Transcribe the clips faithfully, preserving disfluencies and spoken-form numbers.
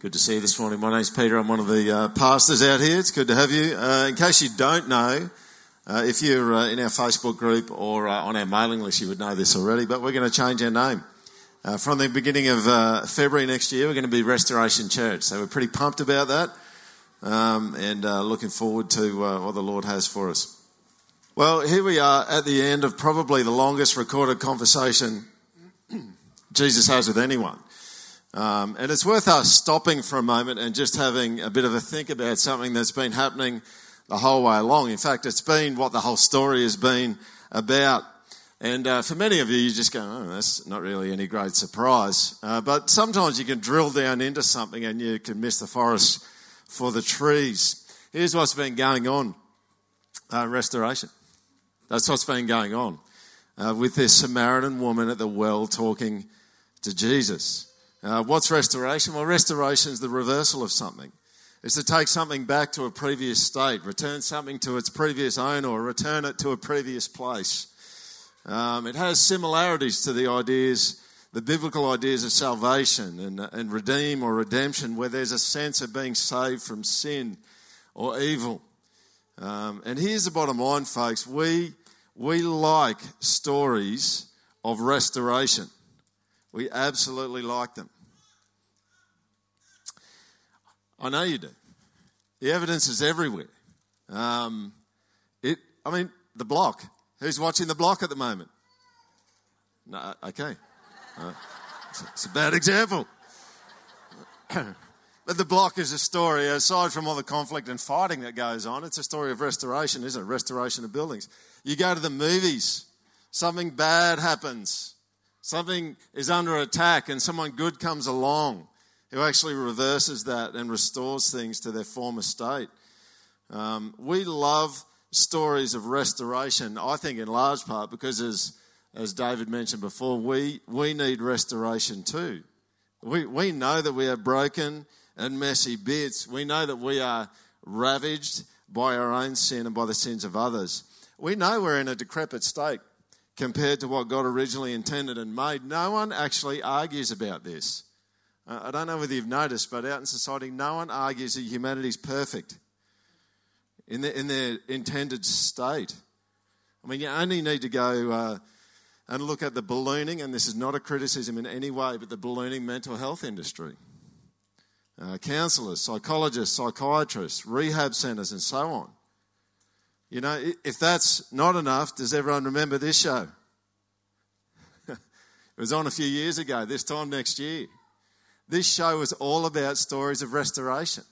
Good to see you this morning. My name's Peter. I'm one of the uh, pastors out here. It's good to have you. Uh, in case you don't know, uh, if you're uh, in our Facebook group or uh, on our mailing list, you would know this already, but we're going to change our name. Uh, from the beginning of uh, February next year, we're going to be Restoration Church. So we're pretty pumped about that um, and uh, looking forward to uh, what the Lord has for us. Well, here we are at the end of probably the longest recorded conversation Jesus has with anyone. Um, and it's worth us stopping for a moment and just having a bit of a think about something that's been happening the whole way along. In fact, it's been what the whole story has been about. And uh, for many of you, you just go, oh, that's not really any great surprise. Uh, but sometimes you can drill down into something and you can miss the forest for the trees. Here's what's been going on. Uh, restoration. That's what's been going on uh, with this Samaritan woman at the well talking to Jesus. Uh, what's restoration? Well, restoration is the reversal of something. It's to take something back to a previous state, return something to its previous owner, or return it to a previous place. Um, it has similarities to the ideas, the biblical ideas of salvation and, and redeem or redemption, where there's a sense of being saved from sin or evil. Um, and here's the bottom line, folks. We, we like stories of restoration. We absolutely like them. I know you do. The evidence is everywhere. Um, it. I mean, The Block. Who's watching The Block at the moment? No, okay. Uh, it's, it's a bad example. But The Block is a story, aside from all the conflict and fighting that goes on, it's a story of restoration, isn't it? Restoration of buildings. You go to the movies, something bad happens. Something is under attack and someone good comes along who actually reverses that and restores things to their former state. Um, we love stories of restoration, I think in large part because, as as David mentioned before, we, we need restoration too. We, we know that we are broken and messy bits. We know that we are ravaged by our own sin and by the sins of others. We know we're in a decrepit state compared to what God originally intended and made. No one actually argues about this. Uh, I don't know whether you've noticed, but out in society, no one argues that humanity's perfect in, the, in their intended state. I mean, you only need to go uh, and look at the ballooning, and this is not a criticism in any way, but the ballooning mental health industry. Uh, counsellors, psychologists, psychiatrists, rehab centres, and so on. You know, if that's not enough, does everyone remember this show? It was on a few years ago, this time next year. This show was all about stories of restoration.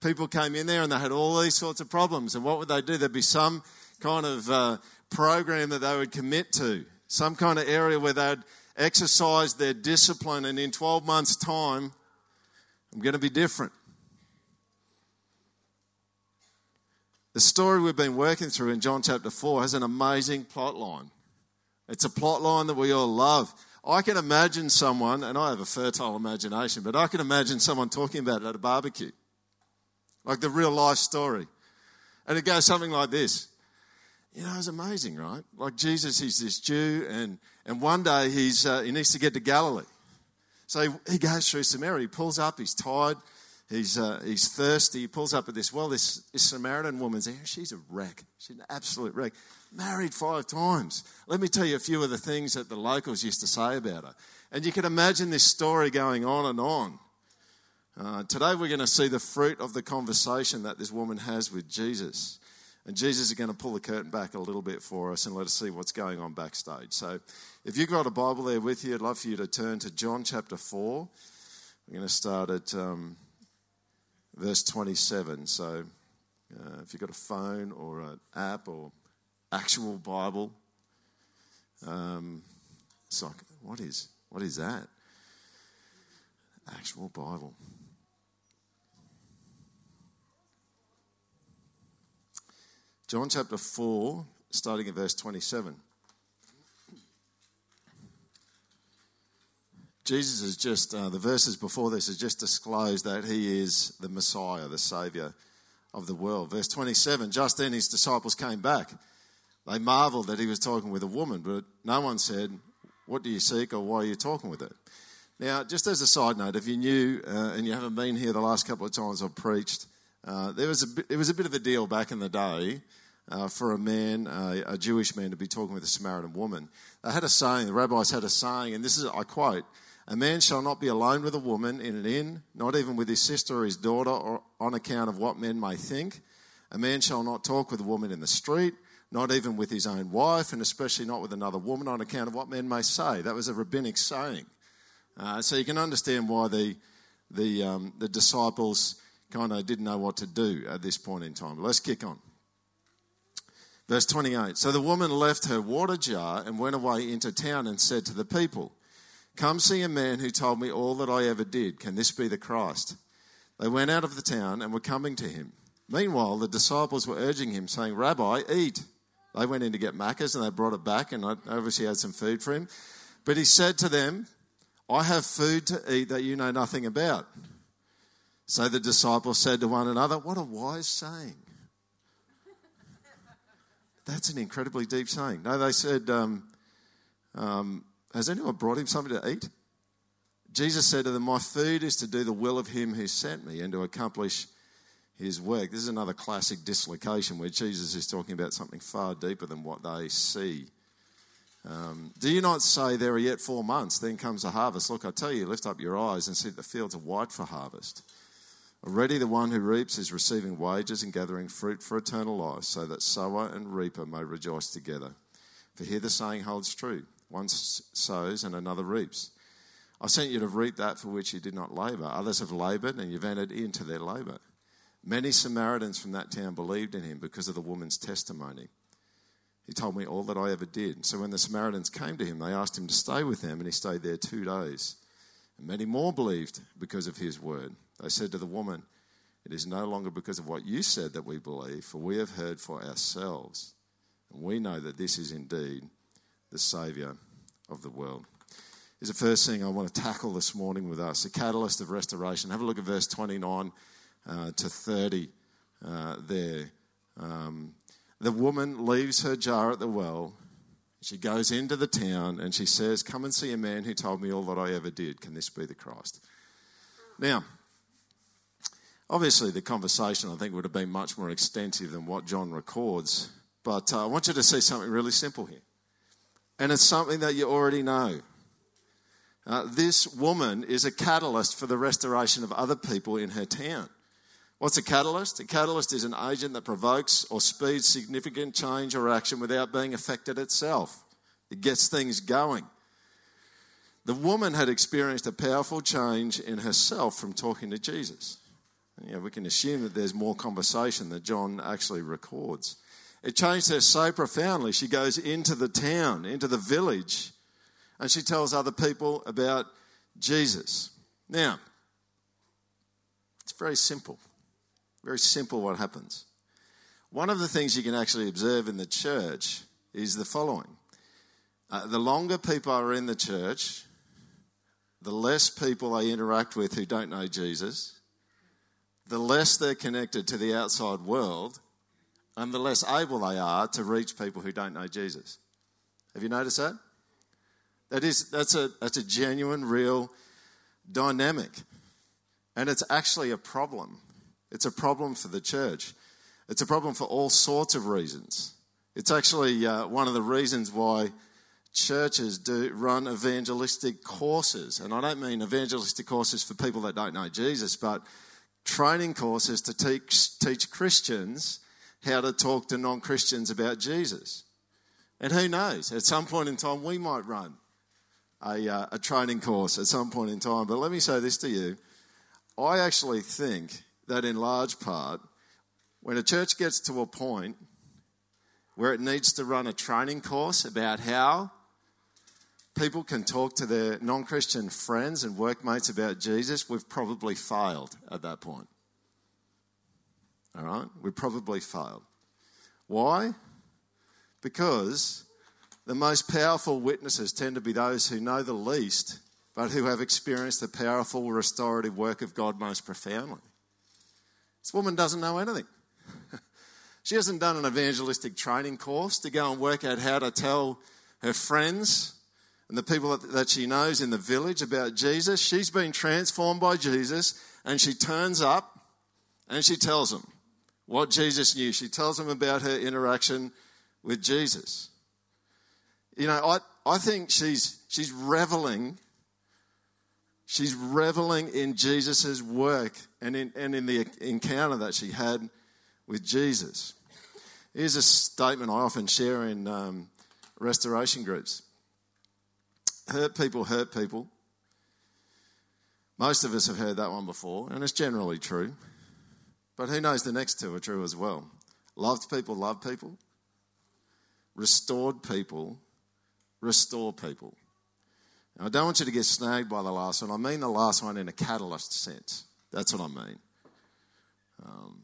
People came in there and they had all these sorts of problems. And what would they do? There'd be some kind of uh, program that they would commit to, some kind of area where they'd exercise their discipline. And in twelve months' time, I'm going to be different. The story we've been working through in John chapter four has an amazing plot line. It's a plot line that we all love. I can imagine someone, and I have a fertile imagination, but I can imagine someone talking about it at a barbecue, like the real life story. And it goes something like this. You know, it's amazing, right? Like Jesus, he's this Jew, and, and one day he's uh, he needs to get to Galilee. So he, he goes through Samaria, he pulls up, he's tired. He's uh, he's thirsty. He pulls up at this well. This, this Samaritan woman's there. She's a wreck. She's an absolute wreck. Married five times. Let me tell you a few of the things that the locals used to say about her. And you can imagine this story going on and on. Uh, today we're going to see the fruit of the conversation that this woman has with Jesus. And Jesus is going to pull the curtain back a little bit for us and let us see what's going on backstage. So if you've got a Bible there with you, I'd love for you to turn to John chapter four. We're going to start at... Um, Verse twenty-seven, so uh, if you've got a phone or an app or actual Bible, um, it's like, what is, what is that? Actual Bible. John chapter four, starting at verse twenty-seven. Jesus has just, uh, the verses before this, has just disclosed that he is the Messiah, the Saviour of the world. Verse twenty-seven, just then his disciples came back. They marvelled that he was talking with a woman, but no one said, what do you seek or why are you talking with her? Now, just as a side note, if you're new uh, and you haven't been here the last couple of times I've preached, uh, there was a bit, it was a bit of a deal back in the day uh, for a man, uh, a Jewish man, to be talking with a Samaritan woman. They had a saying, the rabbis had a saying, and this is, I quote, "A man shall not be alone with a woman in an inn, not even with his sister or his daughter, or on account of what men may think. A man shall not talk with a woman in the street, not even with his own wife, and especially not with another woman on account of what men may say." That was a rabbinic saying. Uh, so you can understand why the the, um, the disciples kind of didn't know what to do at this point in time. Let's kick on. Verse twenty-eight, "So the woman left her water jar and went away into town and said to the people, 'Come see a man who told me all that I ever did. Can this be the Christ?' They went out of the town and were coming to him. Meanwhile, the disciples were urging him, saying, 'Rabbi, eat.' They went in to get maccas and they brought it back, and I obviously had some food for him. But he said to them, 'I have food to eat that you know nothing about.' So the disciples said to one another, 'What a wise saying.'" That's an incredibly deep saying. No, they said, um, um, "Has anyone brought him something to eat?" Jesus said to them, "My food is to do the will of him who sent me and to accomplish his work." This is another classic dislocation where Jesus is talking about something far deeper than what they see. Um, "do you not say, 'There are yet four months, then comes the harvest'? Look, I tell you, lift up your eyes and see that the fields are white for harvest. Already the one who reaps is receiving wages and gathering fruit for eternal life, so that sower and reaper may rejoice together. For here the saying holds true, one sows and another reaps. I sent you to reap that for which you did not labour. Others have laboured and you've entered into their labour." Many Samaritans from that town believed in him because of the woman's testimony. "He told me all that I ever did." So when the Samaritans came to him, they asked him to stay with them, and he stayed there two days. And many more believed because of his word. They said to the woman, "It is no longer because of what you said that we believe, for we have heard for ourselves. And we know that this is indeed the Saviour of the world." Here's the first thing I want to tackle this morning with us, the catalyst of restoration. Have a look at verse twenty-nine. Uh, to thirty uh, there. Um, the woman leaves her jar at the well. She goes into the town and she says, "Come and see a man who told me all that I ever did. Can this be the Christ?" Now, obviously the conversation I think would have been much more extensive than what John records, but uh, I want you to see something really simple here. And it's something that you already know. Uh, this woman is a catalyst for the restoration of other people in her town. What's a catalyst? A catalyst is an agent that provokes or speeds significant change or action without being affected itself. It gets things going. The woman had experienced a powerful change in herself from talking to Jesus. You know, we can assume that there's more conversation than John actually records. It changed her so profoundly, she goes into the town, into the village, and she tells other people about Jesus. Now, it's very simple. Very simple what happens. One of the things you can actually observe in the church is the following. Uh, the longer people are in the church, the less people they interact with who don't know Jesus, the less they're connected to the outside world, and the less able they are to reach people who don't know Jesus. Have you noticed that? That is, that's a, that's a genuine, real dynamic. And it's actually a problem. It's a problem for the church. It's a problem for all sorts of reasons. It's actually uh, one of the reasons why churches do run evangelistic courses. And I don't mean evangelistic courses for people that don't know Jesus, but training courses to teach, teach Christians how to talk to non-Christians about Jesus. And who knows, at some point in time we might run a, uh, a training course at some point in time. But let me say this to you. I actually think that in large part, when a church gets to a point where it needs to run a training course about how people can talk to their non-Christian friends and workmates about Jesus, we've probably failed at that point. All right? We've probably failed. Why? Because the most powerful witnesses tend to be those who know the least, but who have experienced the powerful restorative work of God most profoundly. This woman doesn't know anything. She hasn't done an evangelistic training course to go and work out how to tell her friends and the people that she knows in the village about Jesus. She's been transformed by Jesus, and she turns up and she tells them what Jesus knew. She tells them about her interaction with Jesus. You know, I, I think she's she's reveling, she's reveling in Jesus' work and in, and in the encounter that she had with Jesus. Here's a statement I often share in um, restoration groups. Hurt people hurt people. Most of us have heard that one before, and it's generally true. But who knows, the next two are true as well. Loved people love people. Restored people restore people. Now, I don't want you to get snagged by the last one. I mean the last one in a catalyst sense. That's what I mean. Um,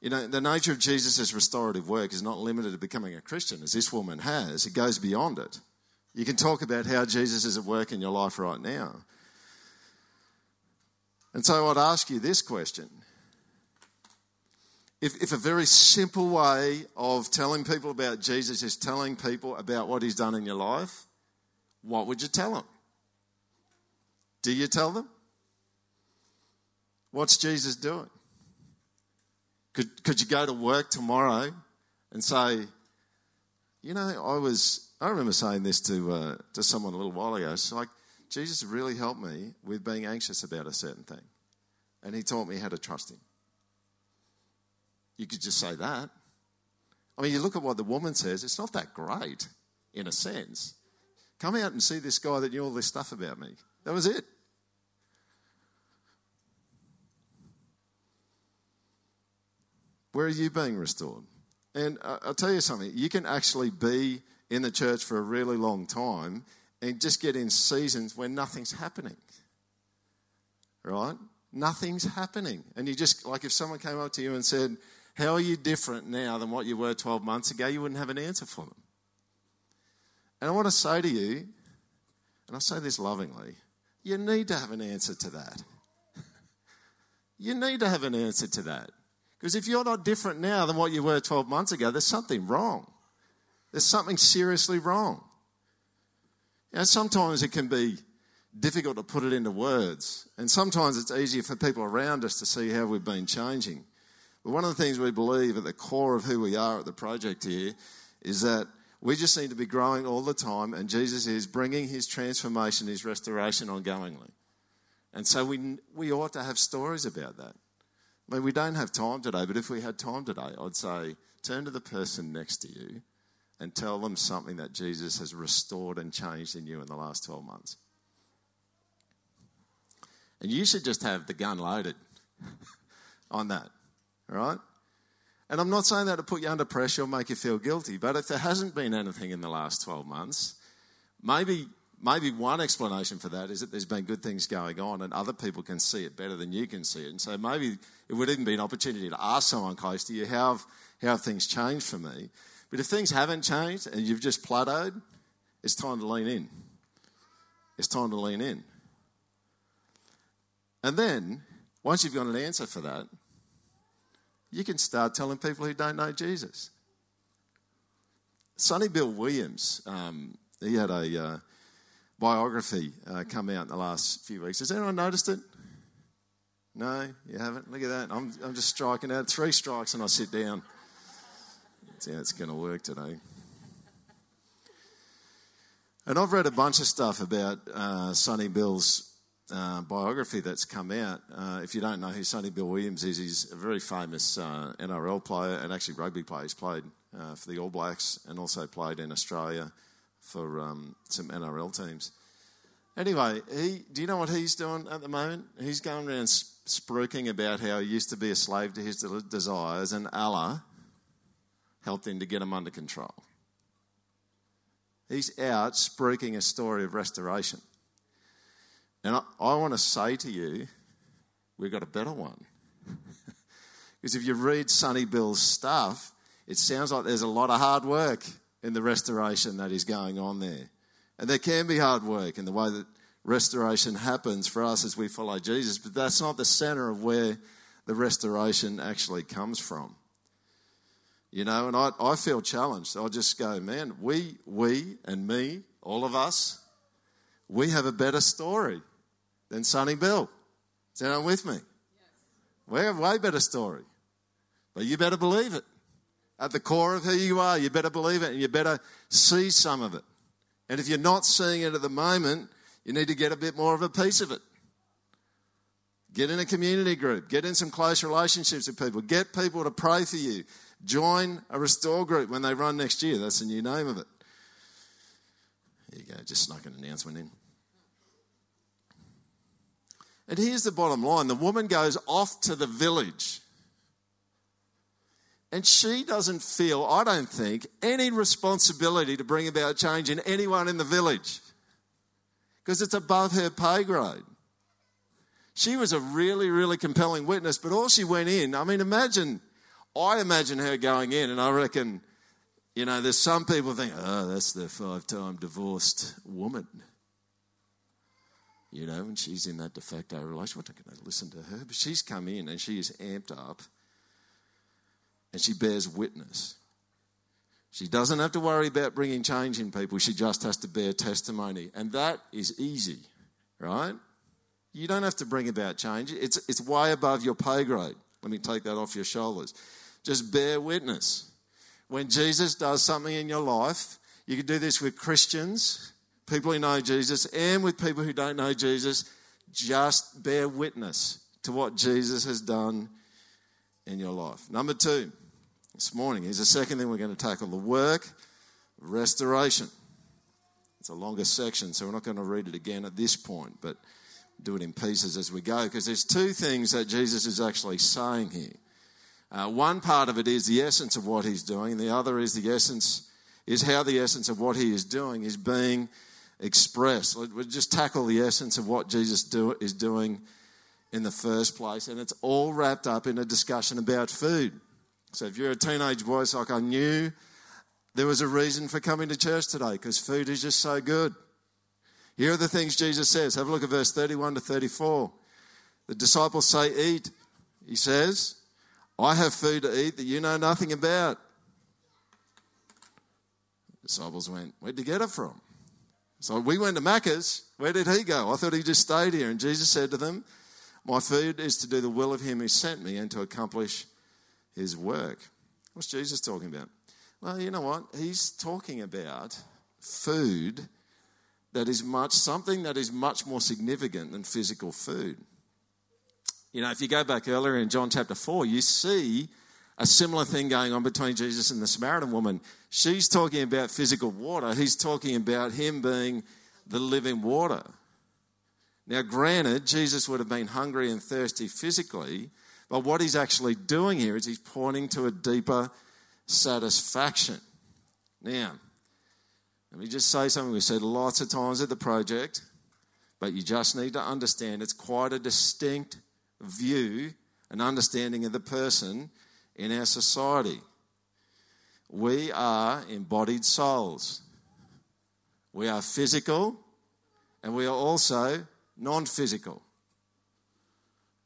you know, the nature of Jesus' restorative work is not limited to becoming a Christian, as this woman has. It goes beyond it. You can talk about how Jesus is at work in your life right now. And so I'd ask you this question. If, if a very simple way of telling people about Jesus is telling people about what he's done in your life, what would you tell them? Do you tell them? What's Jesus doing? Could, could you go to work tomorrow and say, you know, I was, I remember saying this to uh, to someone a little while ago. It's like, Jesus really helped me with being anxious about a certain thing. And he taught me how to trust him. You could just say that. I mean, you look at what the woman says, it's not that great, in a sense. Come out and see this guy that knew all this stuff about me. That was it. Where are you being restored? And I'll tell you something, you can actually be in the church for a really long time and just get in seasons where nothing's happening, right? Nothing's happening. And you just, like if someone came up to you and said, how are you different now than what you were twelve months ago? You wouldn't have an answer for them. And I want to say to you, and I say this lovingly, you need to have an answer to that. You need to have an answer to that. Because if you're not different now than what you were twelve months ago, there's something wrong. There's something seriously wrong. Now, sometimes it can be difficult to put it into words. And sometimes it's easier for people around us to see how we've been changing. But one of the things we believe at the core of who we are at the project here is that we just need to be growing all the time, and Jesus is bringing his transformation, his restoration ongoingly. And so we we ought to have stories about that. I mean, we don't have time today, but if we had time today, I'd say turn to the person next to you and tell them something that Jesus has restored and changed in you in the last twelve months. And you should just have the gun loaded on that, all right? And I'm not saying that to put you under pressure or make you feel guilty, but if there hasn't been anything in the last twelve months, maybe maybe one explanation for that is that there's been good things going on and other people can see it better than you can see it. And so maybe it would even be an opportunity to ask someone close to you, how have, how have things changed for me? But if things haven't changed and you've just plateaued, it's time to lean in. It's time to lean in. And then, once you've got an answer for that, you can start telling people who don't know Jesus. Sonny Bill Williams, um, he had a uh, biography uh, come out in the last few weeks. Has anyone noticed it? No, you haven't? Look at that. I'm, I'm just striking out. Three strikes and I sit down. That's how it's going to work today. And I've read a bunch of stuff about uh, Sonny Bill's Uh, biography that's come out. Uh, if you don't know who Sonny Bill Williams is, he's a very famous uh, N R L player and actually rugby player. He's played uh, for the All Blacks and also played in Australia for um, some N R L teams. Anyway, he, do you know what he's doing at the moment? He's going around spruiking about how he used to be a slave to his desires and Allah helped him to get him under control. He's out spruiking a story of restoration. And I, I want to say to you, we've got a better one. Because if you read Sonny Bill's stuff, it sounds like there's a lot of hard work in the restoration that is going on there. And there can be hard work in the way that restoration happens for us as we follow Jesus, but that's not the centre of where the restoration actually comes from. You know, and I, I feel challenged. I just go, man, we, we and me, all of us, we have a better story than Sonny Bill. Is anyone with me? Yes. We have a way better story. But you better believe it. At the core of who you are, you better believe it and you better see some of it. And if you're not seeing it at the moment, you need to get a bit more of a piece of it. Get in a community group. Get in some close relationships with people. Get people to pray for you. Join a restore group when they run next year. That's the new name of it. There you go, just snuck an announcement in. And here's the bottom line. The woman goes off to the village. And she doesn't feel, I don't think, any responsibility to bring about change in anyone in the village. Because it's above her pay grade. She was a really, really compelling witness, but all she went in, I mean, imagine, I imagine her going in, and I reckon, you know, there's some people think, oh, that's the five-time divorced woman. You know, and she's in that de facto relationship. We're not going to listen to her, but she's come in, and she is amped up. And she bears witness. She doesn't have to worry about bringing change in people. She just has to bear testimony. And that is easy, right? You don't have to bring about change. It's, it's way above your pay grade. Let me take that off your shoulders. Just bear witness. When Jesus does something in your life, you can do this with Christians, people who know Jesus, and with people who don't know Jesus. Just bear witness to what Jesus has done in your life. Number two. This morning, here's the second thing we're going to tackle, the work of restoration. It's a longer section, so we're not going to read it again at this point, but do it in pieces as we go, because there's two things that Jesus is actually saying here. Uh, one part of it is the essence of what he's doing, and the other is the essence, is how the essence of what he is doing is being expressed. We'll just tackle the essence of what Jesus do, is doing in the first place, and it's all wrapped up in a discussion about food. So if you're a teenage boy, it's like I knew there was a reason for coming to church today because food is just so good. Here are the things Jesus says. Have a look at verse thirty-one to thirty-four. The disciples say, eat. He says, I have food to eat that you know nothing about. The disciples went, where'd you get it from? So we went to Macca's. Where did he go? I thought he just stayed here. And Jesus said to them, my food is to do the will of him who sent me and to accomplish his work. What's Jesus talking about? Well, you know what? He's talking about food that is much, something that is much more significant than physical food. You know, if you go back earlier in John chapter four, you see a similar thing going on between Jesus and the Samaritan woman. She's talking about physical water. He's talking about him being the living water. Now, granted, Jesus would have been hungry and thirsty physically, but what he's actually doing here is he's pointing to a deeper satisfaction. Now, let me just say something we've said lots of times at the project, but you just need to understand it's quite a distinct view and understanding of the person in our society. We are embodied souls. We are physical and we are also non-physical.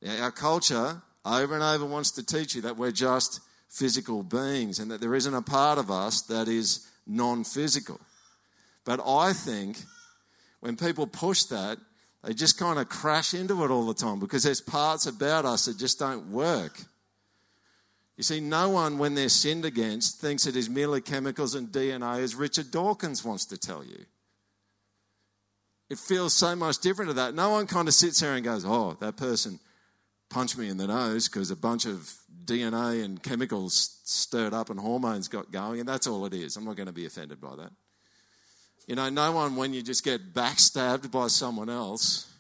Now, our culture over and over wants to teach you that we're just physical beings and that there isn't a part of us that is non-physical. But I think when people push that, they just kind of crash into it all the time because there's parts about us that just don't work. You see, no one, when they're sinned against, thinks it is merely chemicals and D N A, as Richard Dawkins wants to tell you. It feels so much different to that. No one kind of sits there and goes, oh, that person punch me in the nose because a bunch of D N A and chemicals stirred up and hormones got going, and that's all it is. I'm not going to be offended by that. You know, no one, when you just get backstabbed by someone else,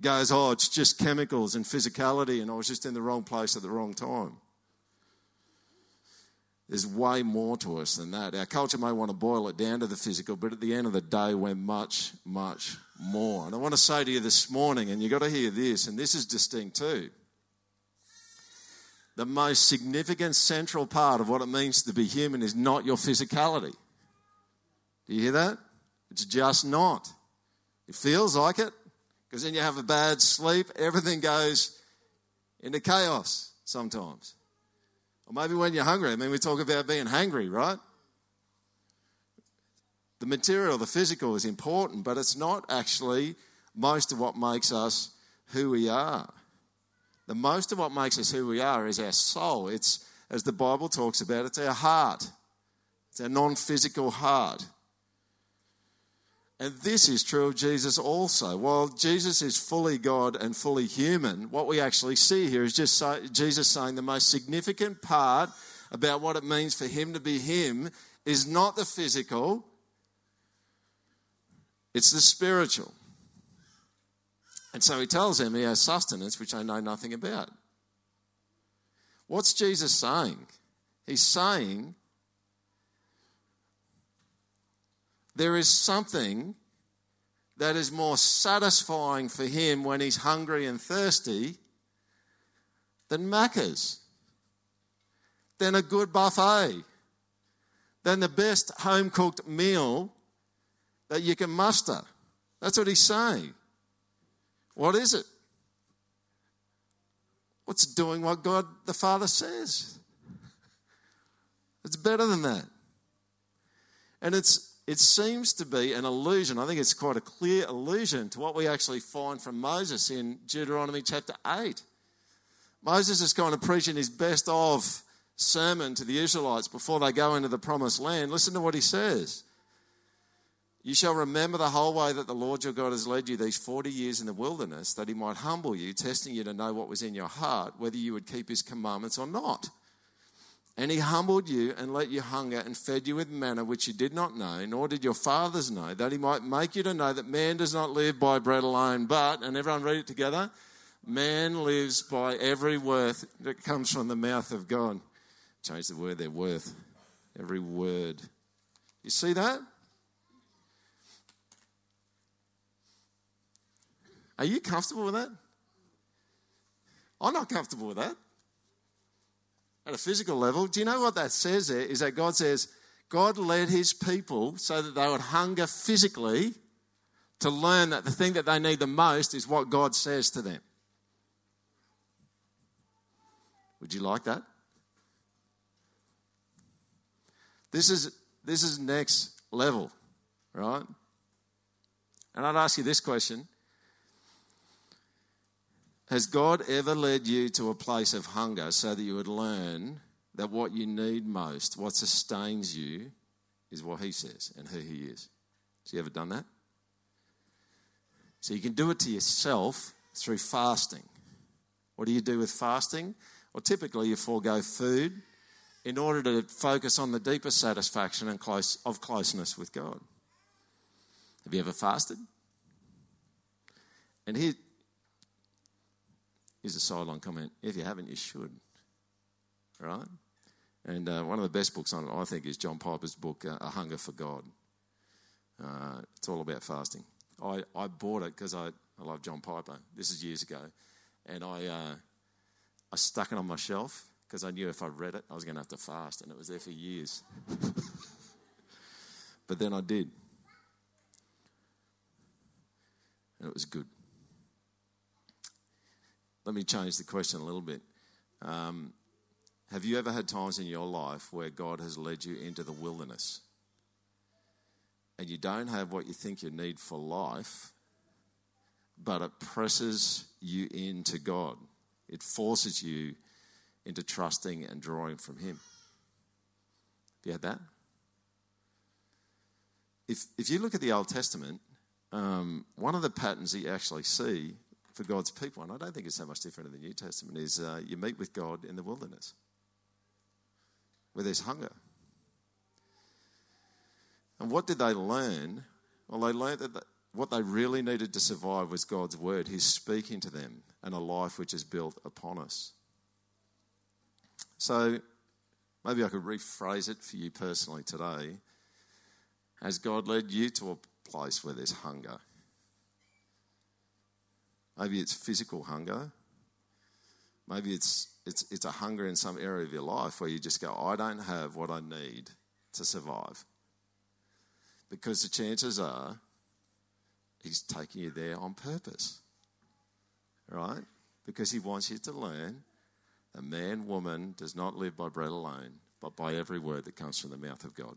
goes, oh, it's just chemicals and physicality and I was just in the wrong place at the wrong time. There's way more to us than that. Our culture may want to boil it down to the physical, but at the end of the day, we're much, much more. And I want to say to you this morning, and you've got to hear this, and this is distinct too. The most significant central part of what it means to be human is not your physicality. Do you hear that? It's just not. It feels like it, because then you have a bad sleep. Everything goes into chaos sometimes. Or maybe when you're hungry. I mean, we talk about being hungry, right? The material, the physical is important, but it's not actually most of what makes us who we are. The most of what makes us who we are is our soul. It's, as the Bible talks about, it's our heart. It's our non-physical heart. And this is true of Jesus also. While Jesus is fully God and fully human, what we actually see here is just say, Jesus saying the most significant part about what it means for him to be him is not the physical, it's the spiritual. And so he tells them he has sustenance, which I know nothing about. What's Jesus saying? He's saying there is something that is more satisfying for him when he's hungry and thirsty than Macca's, than a good buffet, than the best home-cooked meal that you can muster. That's what he's saying. What is it? What's doing what God the Father says? It's better than that. And it's it seems to be an allusion. I think it's quite a clear allusion to what we actually find from Moses in Deuteronomy chapter eight. Moses is kind of preaching his best of sermon to the Israelites before they go into the promised land. Listen to what he says. You shall remember the whole way that the Lord your God has led you these forty years in the wilderness, that he might humble you, testing you to know what was in your heart, whether you would keep his commandments or not. And he humbled you and let you hunger and fed you with manna which you did not know, nor did your fathers know, that he might make you to know that man does not live by bread alone, but, and everyone read it together, man lives by every word that comes from the mouth of God. Change the word there, worth. Every word. You see that? Are you comfortable with that? I'm not comfortable with that. At a physical level, do you know what that says there? Is that God says, God led his people so that they would hunger physically to learn that the thing that they need the most is what God says to them. Would you like that? This is, this is next level, right? And I'd ask you this question. Has God ever led you to a place of hunger so that you would learn that what you need most, what sustains you, is what he says and who he is? Has he ever done that? So you can do it to yourself through fasting. What do you do with fasting? Well, typically you forego food in order to focus on the deeper satisfaction and close, of closeness with God. Have you ever fasted? And here... Here's a sideline comment. If you haven't, you should. Right? And uh, one of the best books on it, I think, is John Piper's book, uh, A Hunger for God. Uh, it's all about fasting. I, I bought it because I, I love John Piper. This is years ago. And I uh, I stuck it on my shelf because I knew if I read it, I was going to have to fast. And it was there for years. But then I did. And it was good. Let me change the question a little bit. Um, have you ever had times in your life where God has led you into the wilderness and you don't have what you think you need for life, but it presses you into God? It forces you into trusting and drawing from him. Have you had that? If, if you look at the Old Testament, um, one of the patterns that you actually see for God's people, and I don't think it's so much different in the New Testament, is uh, you meet with God in the wilderness where there's hunger. And what did they learn? Well, they learned that the, what they really needed to survive was God's word, his speaking to them, and a life which is built upon us. So maybe I could rephrase it for you personally today. Has God led you to a place where there's hunger? Maybe it's physical hunger. Maybe it's it's it's a hunger in some area of your life where you just go, I don't have what I need to survive. Because the chances are he's taking you there on purpose, right? Because he wants you to learn A man, woman does not live by bread alone, but by every word that comes from the mouth of God.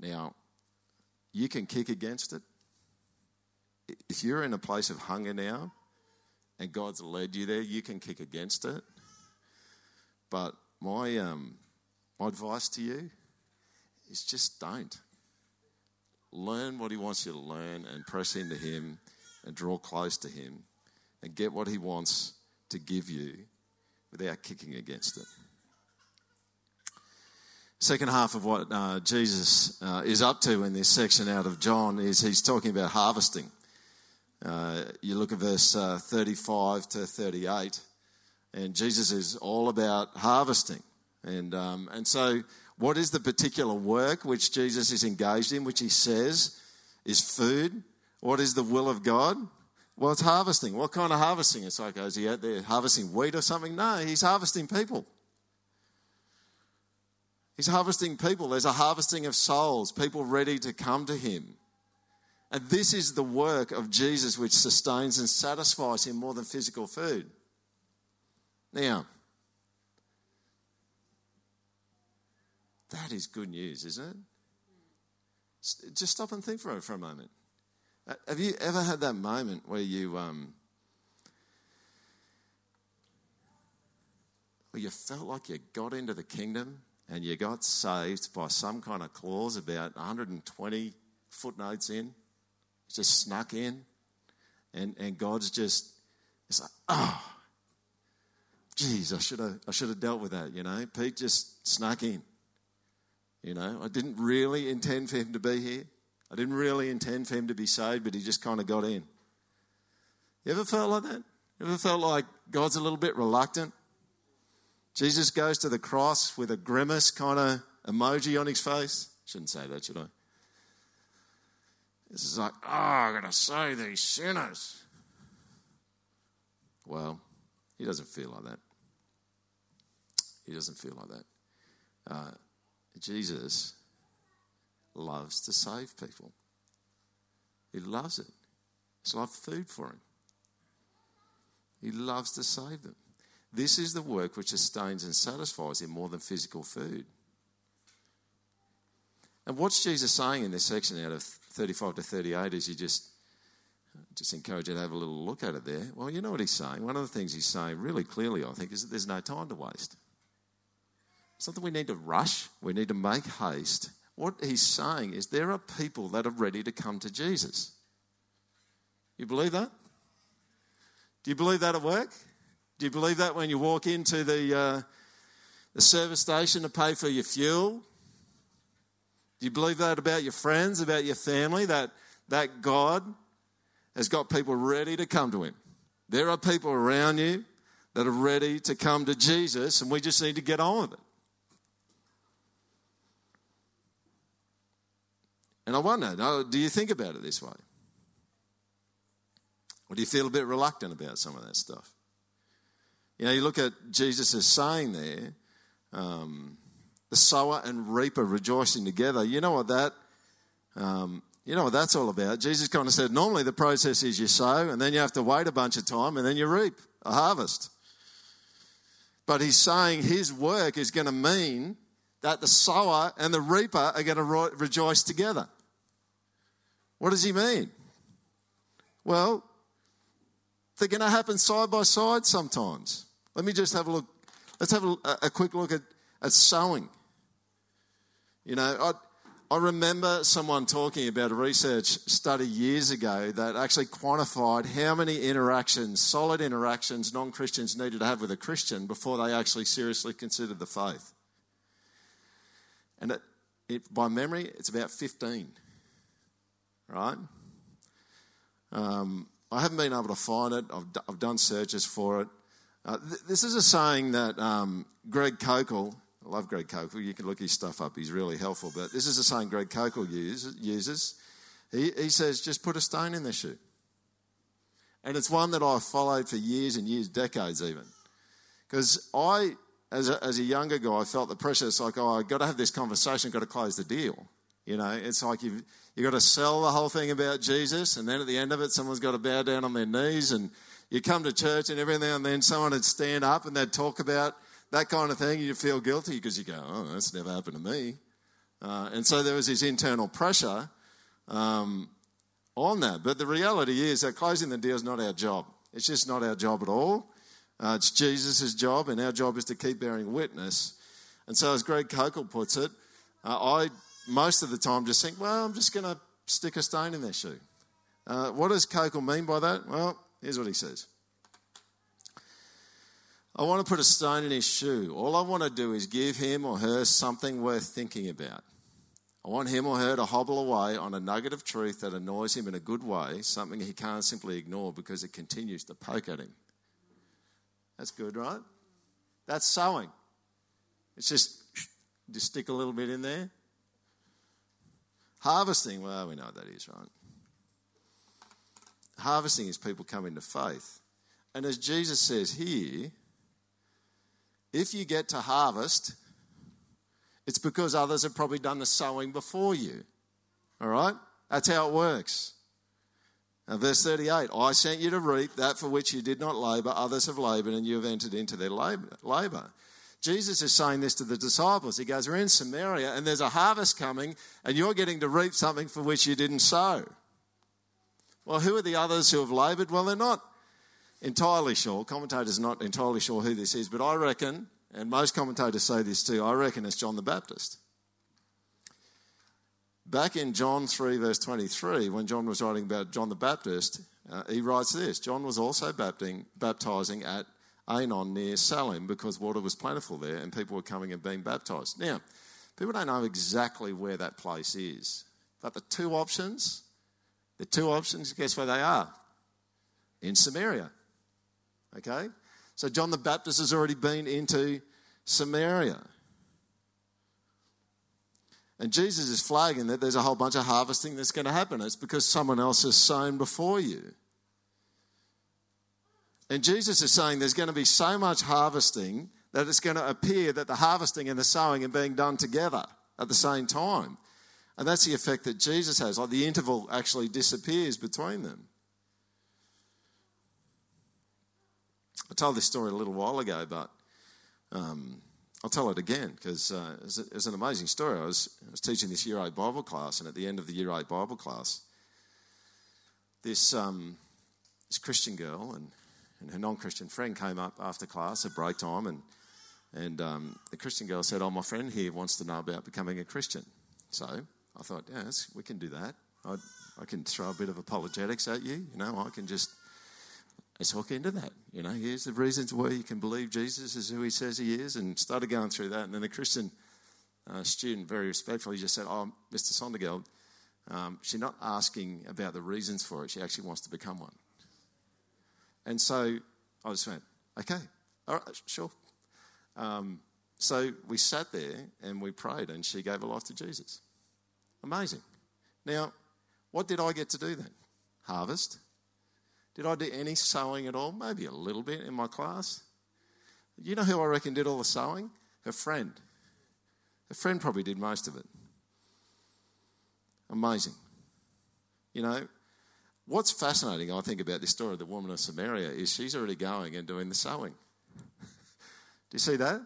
Now, you can kick against it. If you're in a place of hunger now, and God's led you there, you can kick against it. But my um, my advice to you is just don't. Learn what he wants you to learn and press into him and draw close to him and get what he wants to give you without kicking against it. Second half of what uh, Jesus uh, is up to in this section out of John is he's talking about harvesting. Uh, you look at verse uh, thirty-five to thirty-eight, and Jesus is all about harvesting. And um, and so what is the particular work which Jesus is engaged in, which he says is food? What is the will of God? Well, it's harvesting. What kind of harvesting? It's like, oh, is he out there harvesting wheat or something? No, he's harvesting people. He's harvesting people. There's a harvesting of souls, people ready to come to him. And this is the work of Jesus which sustains and satisfies him more than physical food. Now, that is good news, isn't it? Just stop and think for for a moment. Have you ever had that moment where you um, where you felt like you got into the kingdom and you got saved by some kind of clause about one hundred twenty footnotes in, just snuck in, and, and God's just, it's like, oh, geez, I should have I should have dealt with that, you know. Pete just snuck in, you know. I didn't really intend for him to be here. I didn't really intend for him to be saved, but he just kind of got in. You ever felt like that? You ever felt like God's a little bit reluctant? Jesus goes to the cross with a grimace kind of emoji on his face. Shouldn't say that, should I? This is like, oh, I've got to save these sinners. Well, he doesn't feel like that. He doesn't feel like that. Uh, Jesus loves to save people. He loves it. It's like food for him. He loves to save them. This is the work which sustains and satisfies him more than physical food. And what's Jesus saying in this section out of thirty-five to thirty-eight is you just, just encourage you to have a little look at it there. Well, you know what he's saying. One of the things he's saying really clearly, I think, is that there's no time to waste. It's not that we need to rush. We need to make haste. What he's saying is there are people that are ready to come to Jesus. You believe that? Do you believe that at work? Do you believe that when you walk into the uh, the service station to pay for your fuel? Do you believe that about your friends, about your family, that that God has got people ready to come to him? There are people around you that are ready to come to Jesus, and we just need to get on with it. And I wonder, do you think about it this way? Or do you feel a bit reluctant about some of that stuff? You know, you look at Jesus as saying there, um, the sower and reaper rejoicing together. You know what that, um, you know what that's all about. Jesus kind of said, normally the process is you sow and then you have to wait a bunch of time and then you reap a harvest. But he's saying his work is going to mean that the sower and the reaper are going to re- rejoice together. What does he mean? Well, they're going to happen side by side sometimes. Let me just have a look. Let's have a, a quick look at, at sowing. You know, I I remember someone talking about a research study years ago that actually quantified how many interactions, solid interactions, non-Christians needed to have with a Christian before they actually seriously considered the faith. And it, it, by memory, it's about fifteen, right? Um, I haven't been able to find it. I've, d- I've done searches for it. Uh, th- this is a saying that um, Greg Koukl, I love Greg Koukl. You can look his stuff up. He's really helpful. But this is a saying Greg Koukl use, uses. He, he says, just put a stone in the shoe. And it's one that I followed for years and years, decades even. Because I... As a, as a younger guy, I felt the pressure. It's like, oh, I've got to have this conversation, I've got to close the deal. You know, it's like you've, you've got to sell the whole thing about Jesus, and then at the end of it, someone's got to bow down on their knees, and you come to church and every now and then someone would stand up and they'd talk about that kind of thing, and you'd feel guilty because you go, oh, that's never happened to me. Uh, and so there was this internal pressure um, on that. But the reality is that closing the deal is not our job. It's just not our job at all. Uh, it's Jesus' job, and our job is to keep bearing witness. And so as Greg Koukl puts it, uh, I most of the time just think, well, I'm just going to stick a stone in their shoe. Uh, what does Koukl mean by that? Well, here's what he says. I want to put a stone in his shoe. All I want to do is give him or her something worth thinking about. I want him or her to hobble away on a nugget of truth that annoys him in a good way, something he can't simply ignore because it continues to poke at him. That's good, right? That's sowing. It's just, just stick a little bit in there. Harvesting, well, we know what that is, right? Harvesting is people coming to faith. And as Jesus says here, if you get to harvest, it's because others have probably done the sowing before you. All right? That's how it works. Now, verse thirty-eight, I sent you to reap that for which you did not labour, others have laboured, and you have entered into their labour. Jesus is saying this to the disciples. He goes, we're in Samaria, and there's a harvest coming, and you're getting to reap something for which you didn't sow. Well, who are the others who have laboured? Well, they're not entirely sure. Commentators are not entirely sure who this is, but I reckon, and most commentators say this too, I reckon it's John the Baptist. Back in John three, verse twenty-three, when John was writing about John the Baptist, uh, he writes this, John was also baptizing at Aenon near Salim because water was plentiful there and people were coming and being baptized. Now, people don't know exactly where that place is, but the two options, the two options, guess where they are? In Samaria. Okay? So John the Baptist has already been into Samaria. And Jesus is flagging that there's a whole bunch of harvesting that's going to happen. It's because someone else has sown before you. And Jesus is saying there's going to be so much harvesting that it's going to appear that the harvesting and the sowing are being done together at the same time. And that's the effect that Jesus has. Like the interval actually disappears between them. I told this story a little while ago, but um, I'll tell it again because uh, it's, it's an amazing story. I was, I was teaching this Year eight Bible class, and at the end of the Year eight Bible class, this um, this Christian girl and, and her non-Christian friend came up after class at break time, and, and um, the Christian girl said, oh, my friend here wants to know about becoming a Christian. So I thought, yes, we can do that. I, I can throw a bit of apologetics at you. You know, I can just... let's hook into that. You know, here's the reasons why you can believe Jesus is who he says he is, and started going through that. And then the Christian uh, student, very respectfully, just said, oh, Mister Sondergaard, um, she's not asking about the reasons for it. She actually wants to become one. And so I just went, okay, all right, sure. Um, so we sat there and we prayed, and she gave her life to Jesus. Amazing. Now, what did I get to do then? Harvest. Did I do any sewing at all? Maybe a little bit in my class. You know who I reckon did all the sewing? Her friend. Her friend probably did most of it. Amazing. You know, what's fascinating, I think, about this story of the woman of Samaria is she's already going and doing the sewing. Do you see that?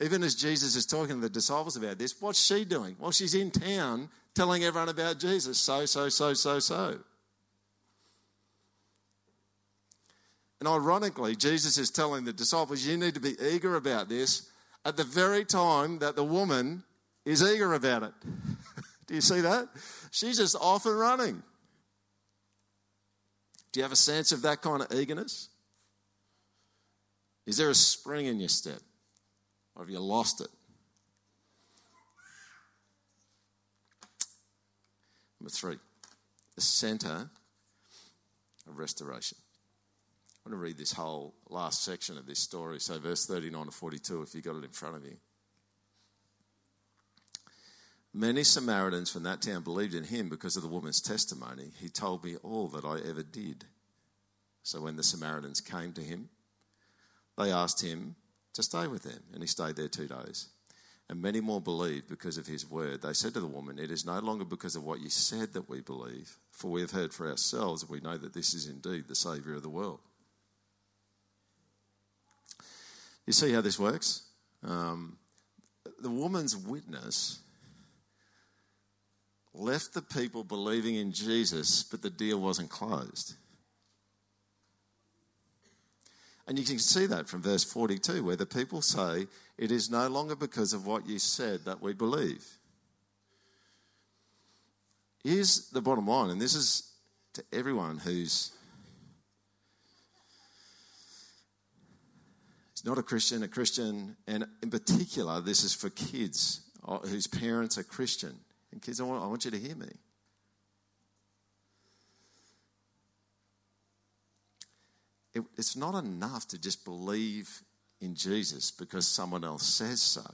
Even as Jesus is talking to the disciples about this, what's she doing? Well, she's in town telling everyone about Jesus. So, so, so, so, so. And ironically, Jesus is telling the disciples, you need to be eager about this at the very time that the woman is eager about it. Do you see that? She's just off and running. Do you have a sense of that kind of eagerness? Is there a spring in your step? Or have you lost it? Number three, the centre of restoration. I'm going to read this whole last section of this story, so verse thirty-nine to forty-two, if you've got it in front of you. Many Samaritans from that town believed in him because of the woman's testimony. He told me all that I ever did. So when the Samaritans came to him, they asked him to stay with them, and he stayed there two days. And many more believed because of his word. They said to the woman, it is no longer because of what you said that we believe, for we have heard for ourselves, and we know that this is indeed the Saviour of the world. You see how this works? Um, the woman's witness left the people believing in Jesus, but the deal wasn't closed. And you can see that from verse forty-two, where the people say, "It is no longer because of what you said that we believe." Here's the bottom line, and this is to everyone who's not a Christian, a Christian, and in particular, this is for kids whose parents are Christian. And kids, I want, I want you to hear me. It, it's not enough to just believe in Jesus because someone else says so.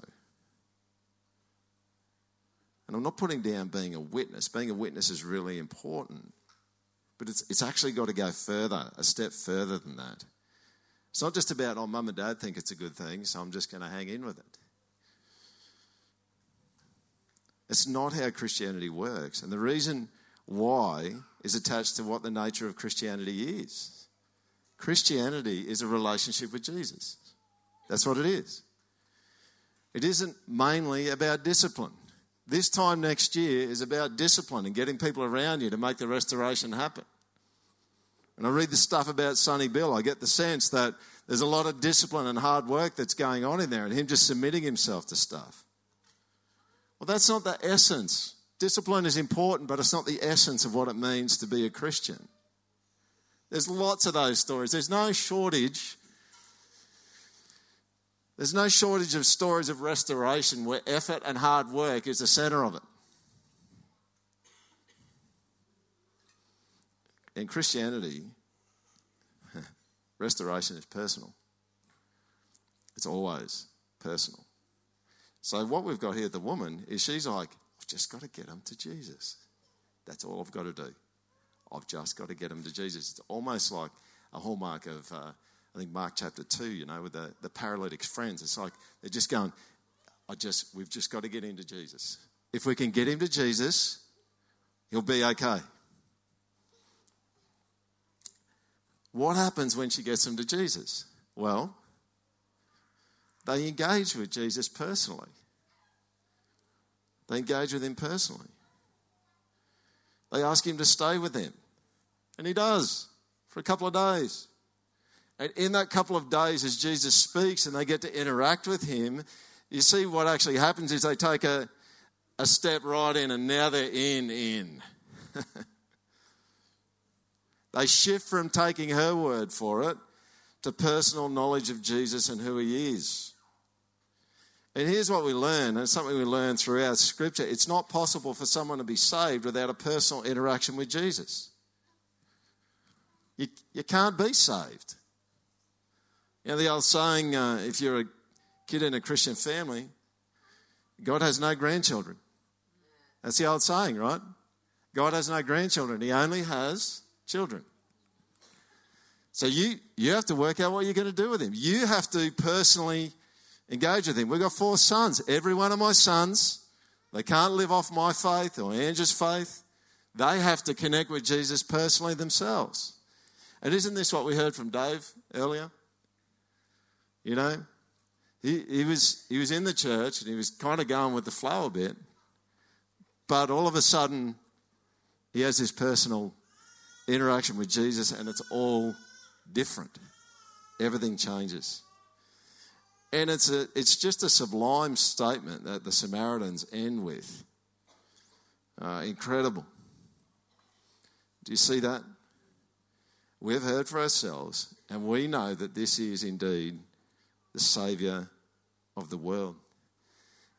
And I'm not putting down being a witness. Being a witness is really important. But it's it's actually got to go further, a step further than that. It's not just about, oh, mum and dad think it's a good thing, so I'm just going to hang in with it. It's not how Christianity works. And the reason why is attached to what the nature of Christianity is. Christianity is a relationship with Jesus. That's what it is. It isn't mainly about discipline. This time next year is about discipline and getting people around you to make the restoration happen. When I read the stuff about Sonny Bill, I get the sense that there's a lot of discipline and hard work that's going on in there and him just submitting himself to stuff. Well, that's not the essence. Discipline is important, but it's not the essence of what it means to be a Christian. There's lots of those stories. There's no shortage. There's no shortage of stories of restoration where effort and hard work is the center of it. In Christianity, restoration is personal. It's always personal. So what we've got here, the woman, is she's like, I've just got to get them to Jesus. That's all I've got to do. I've just got to get them to Jesus. It's almost like a hallmark of, uh, I think, Mark chapter two, you know, with the, the paralytic's friends. It's like they're just going, I just, we've just got to get him to Jesus. If we can get him to Jesus, he'll be okay. What happens when she gets him to Jesus? Well, they engage with Jesus personally. They engage with him personally. They ask him to stay with them. And he does for a couple of days. And in that couple of days, as Jesus speaks and they get to interact with him, you see what actually happens is they take a, a step right in, and now they're in, in. They shift from taking her word for it to personal knowledge of Jesus and who he is. And here's what we learn, and it's something we learn throughout Scripture. It's not possible for someone to be saved without a personal interaction with Jesus. You, you can't be saved. You know the old saying, uh, if you're a kid in a Christian family, God has no grandchildren. That's the old saying, right? God has no grandchildren. He only has children. So you, you have to work out what you're going to do with him. You have to personally engage with him. We've got four sons. Every one of my sons, they can't live off my faith or Andrew's faith. They have to connect with Jesus personally themselves. And isn't this what we heard from Dave earlier? You know, he, he was he was in the church and he was kind of going with the flow a bit. But all of a sudden, he has this personal interaction with Jesus and it's all different. Everything changes. And it's a, it's just a sublime statement that the Samaritans end with. Uh, incredible. Do you see that? We've heard for ourselves, and we know that this is indeed the Saviour of the world.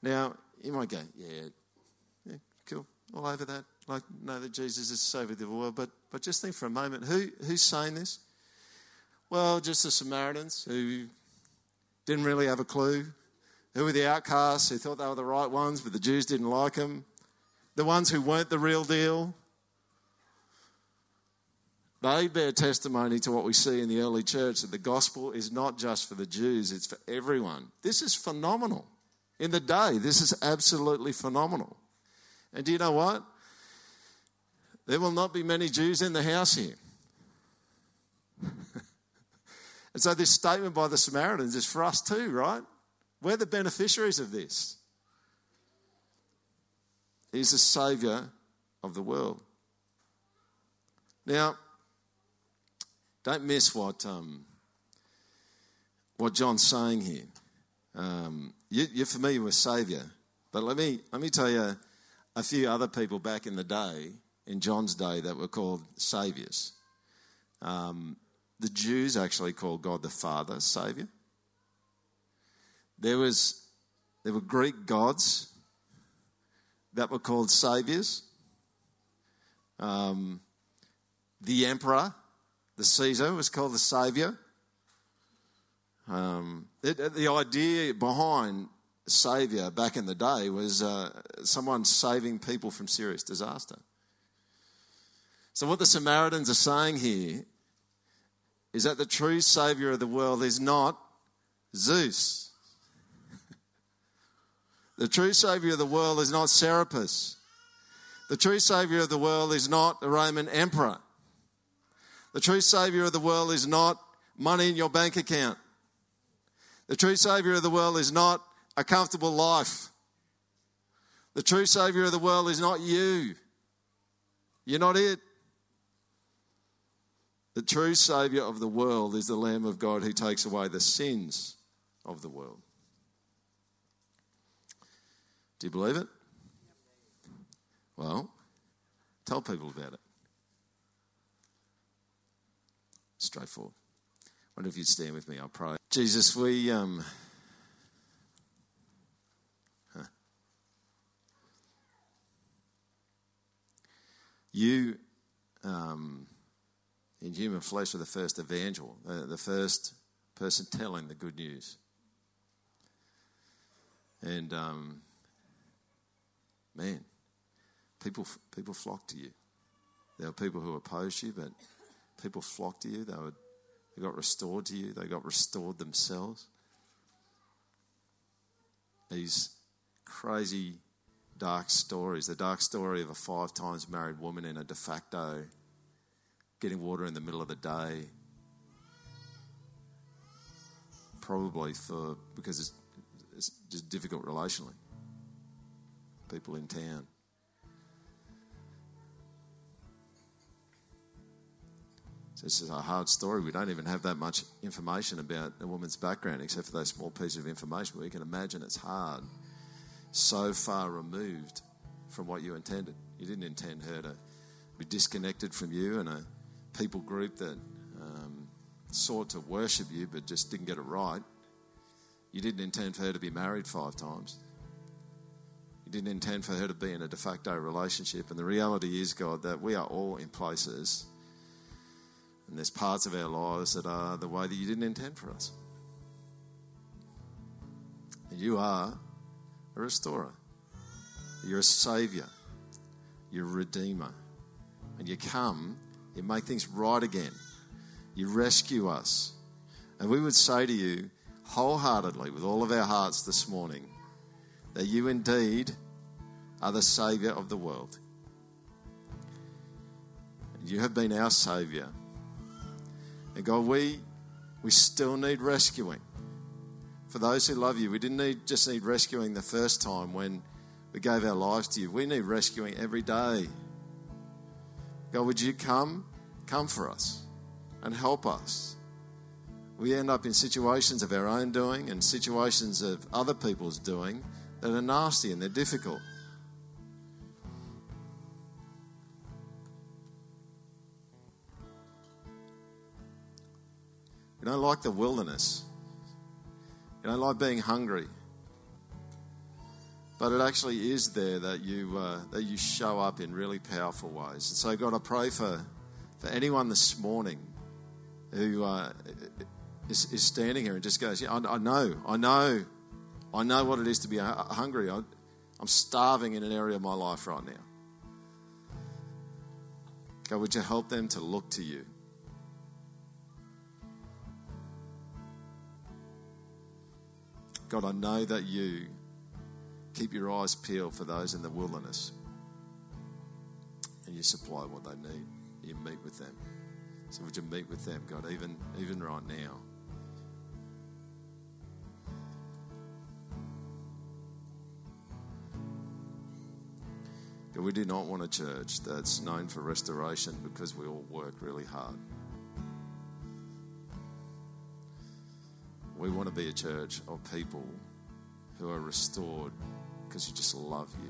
Now, you might go, yeah, yeah, cool, all over that. Like, know that Jesus is the Saviour of the world, but but just think for a moment, who who's saying this? Well, just the Samaritans who didn't really have a clue. Who were the outcasts who thought they were the right ones, but the Jews didn't like them? The ones who weren't the real deal. They bear testimony to what we see in the early church, that the gospel is not just for the Jews, it's for everyone. This is phenomenal. In the day, this is absolutely phenomenal. And do you know what? There will not be many Jews in the house here. And so this statement by the Samaritans is for us too, right? We're the beneficiaries of this. He's the Saviour of the world. Now, don't miss what um, what John's saying here. Um, you, you're familiar with Saviour, but let me let me tell you a few other people back in the day, in John's day, that were called saviours. Um, the Jews actually called God the Father Saviour. There was there were Greek gods that were called saviours. Um, the emperor, the Caesar, was called the saviour. Um, the idea behind saviour back in the day was uh, someone saving people from serious disaster. So what the Samaritans are saying here is that the true saviour of the world is not Zeus. The true saviour of the world is not Serapis. The true saviour of the world is not the Roman emperor. The true saviour of the world is not money in your bank account. The true saviour of the world is not a comfortable life. The true saviour of the world is not you. You're not it. The true saviour of the world is the Lamb of God who takes away the sins of the world. Do you believe it? Well, tell people about it. Straightforward. I wonder if you'd stand with me, I'll pray. Jesus, we... Um, huh. You, um, in human flesh, were the first evangel, uh, the first person telling the good news. And... Um, Man, people people flocked to you. There were people who opposed you, but people flocked to you. They were, they got restored to you. They got restored themselves. These crazy dark stories, the dark story of a five times married woman and a de facto getting water in the middle of the day, probably for because it's, it's just difficult relationally. People in town. So this is a hard story. We don't even have that much information about a woman's background except for those small pieces of information. We can imagine it's hard, so far removed from what you intended. You didn't intend her to be disconnected from you and a people group that um, sought to worship you but just didn't get it right. You didn't intend for her to be married five times. You didn't intend for her to be in a de facto relationship. And the reality is, God, that we are all in places and there's parts of our lives that are the way that you didn't intend for us. And you are a restorer. You're a saviour. You're a redeemer. And you come, you make things right again. You rescue us. And we would say to you wholeheartedly, with all of our hearts this morning, that you indeed are the saviour of the world. You have been our saviour. And God, we we still need rescuing. For those who love you, we didn't need just need rescuing the first time when we gave our lives to you. We need rescuing every day. God, would you come, come for us and help us? We end up in situations of our own doing and situations of other people's doing that are nasty and they're difficult. We don't like the wilderness. We don't like being hungry. But it actually is there that you uh, that you show up in really powerful ways. And so, God, I pray for, for anyone this morning who uh, is, is standing here and just goes, yeah, I, I know, I know. I know what it is to be hungry. I, I'm starving in an area of my life right now. God, would you help them to look to you? God, I know that you keep your eyes peeled for those in the wilderness and you supply what they need. You meet with them. So would you meet with them, God, even, even right now? We do not want a church that's known for restoration because we all work really hard. We want to be a church of people who are restored because you just love you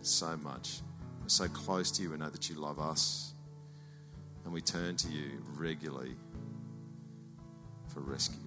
so much. We're so close to you, we know that you love us. And we turn to you regularly for rescue.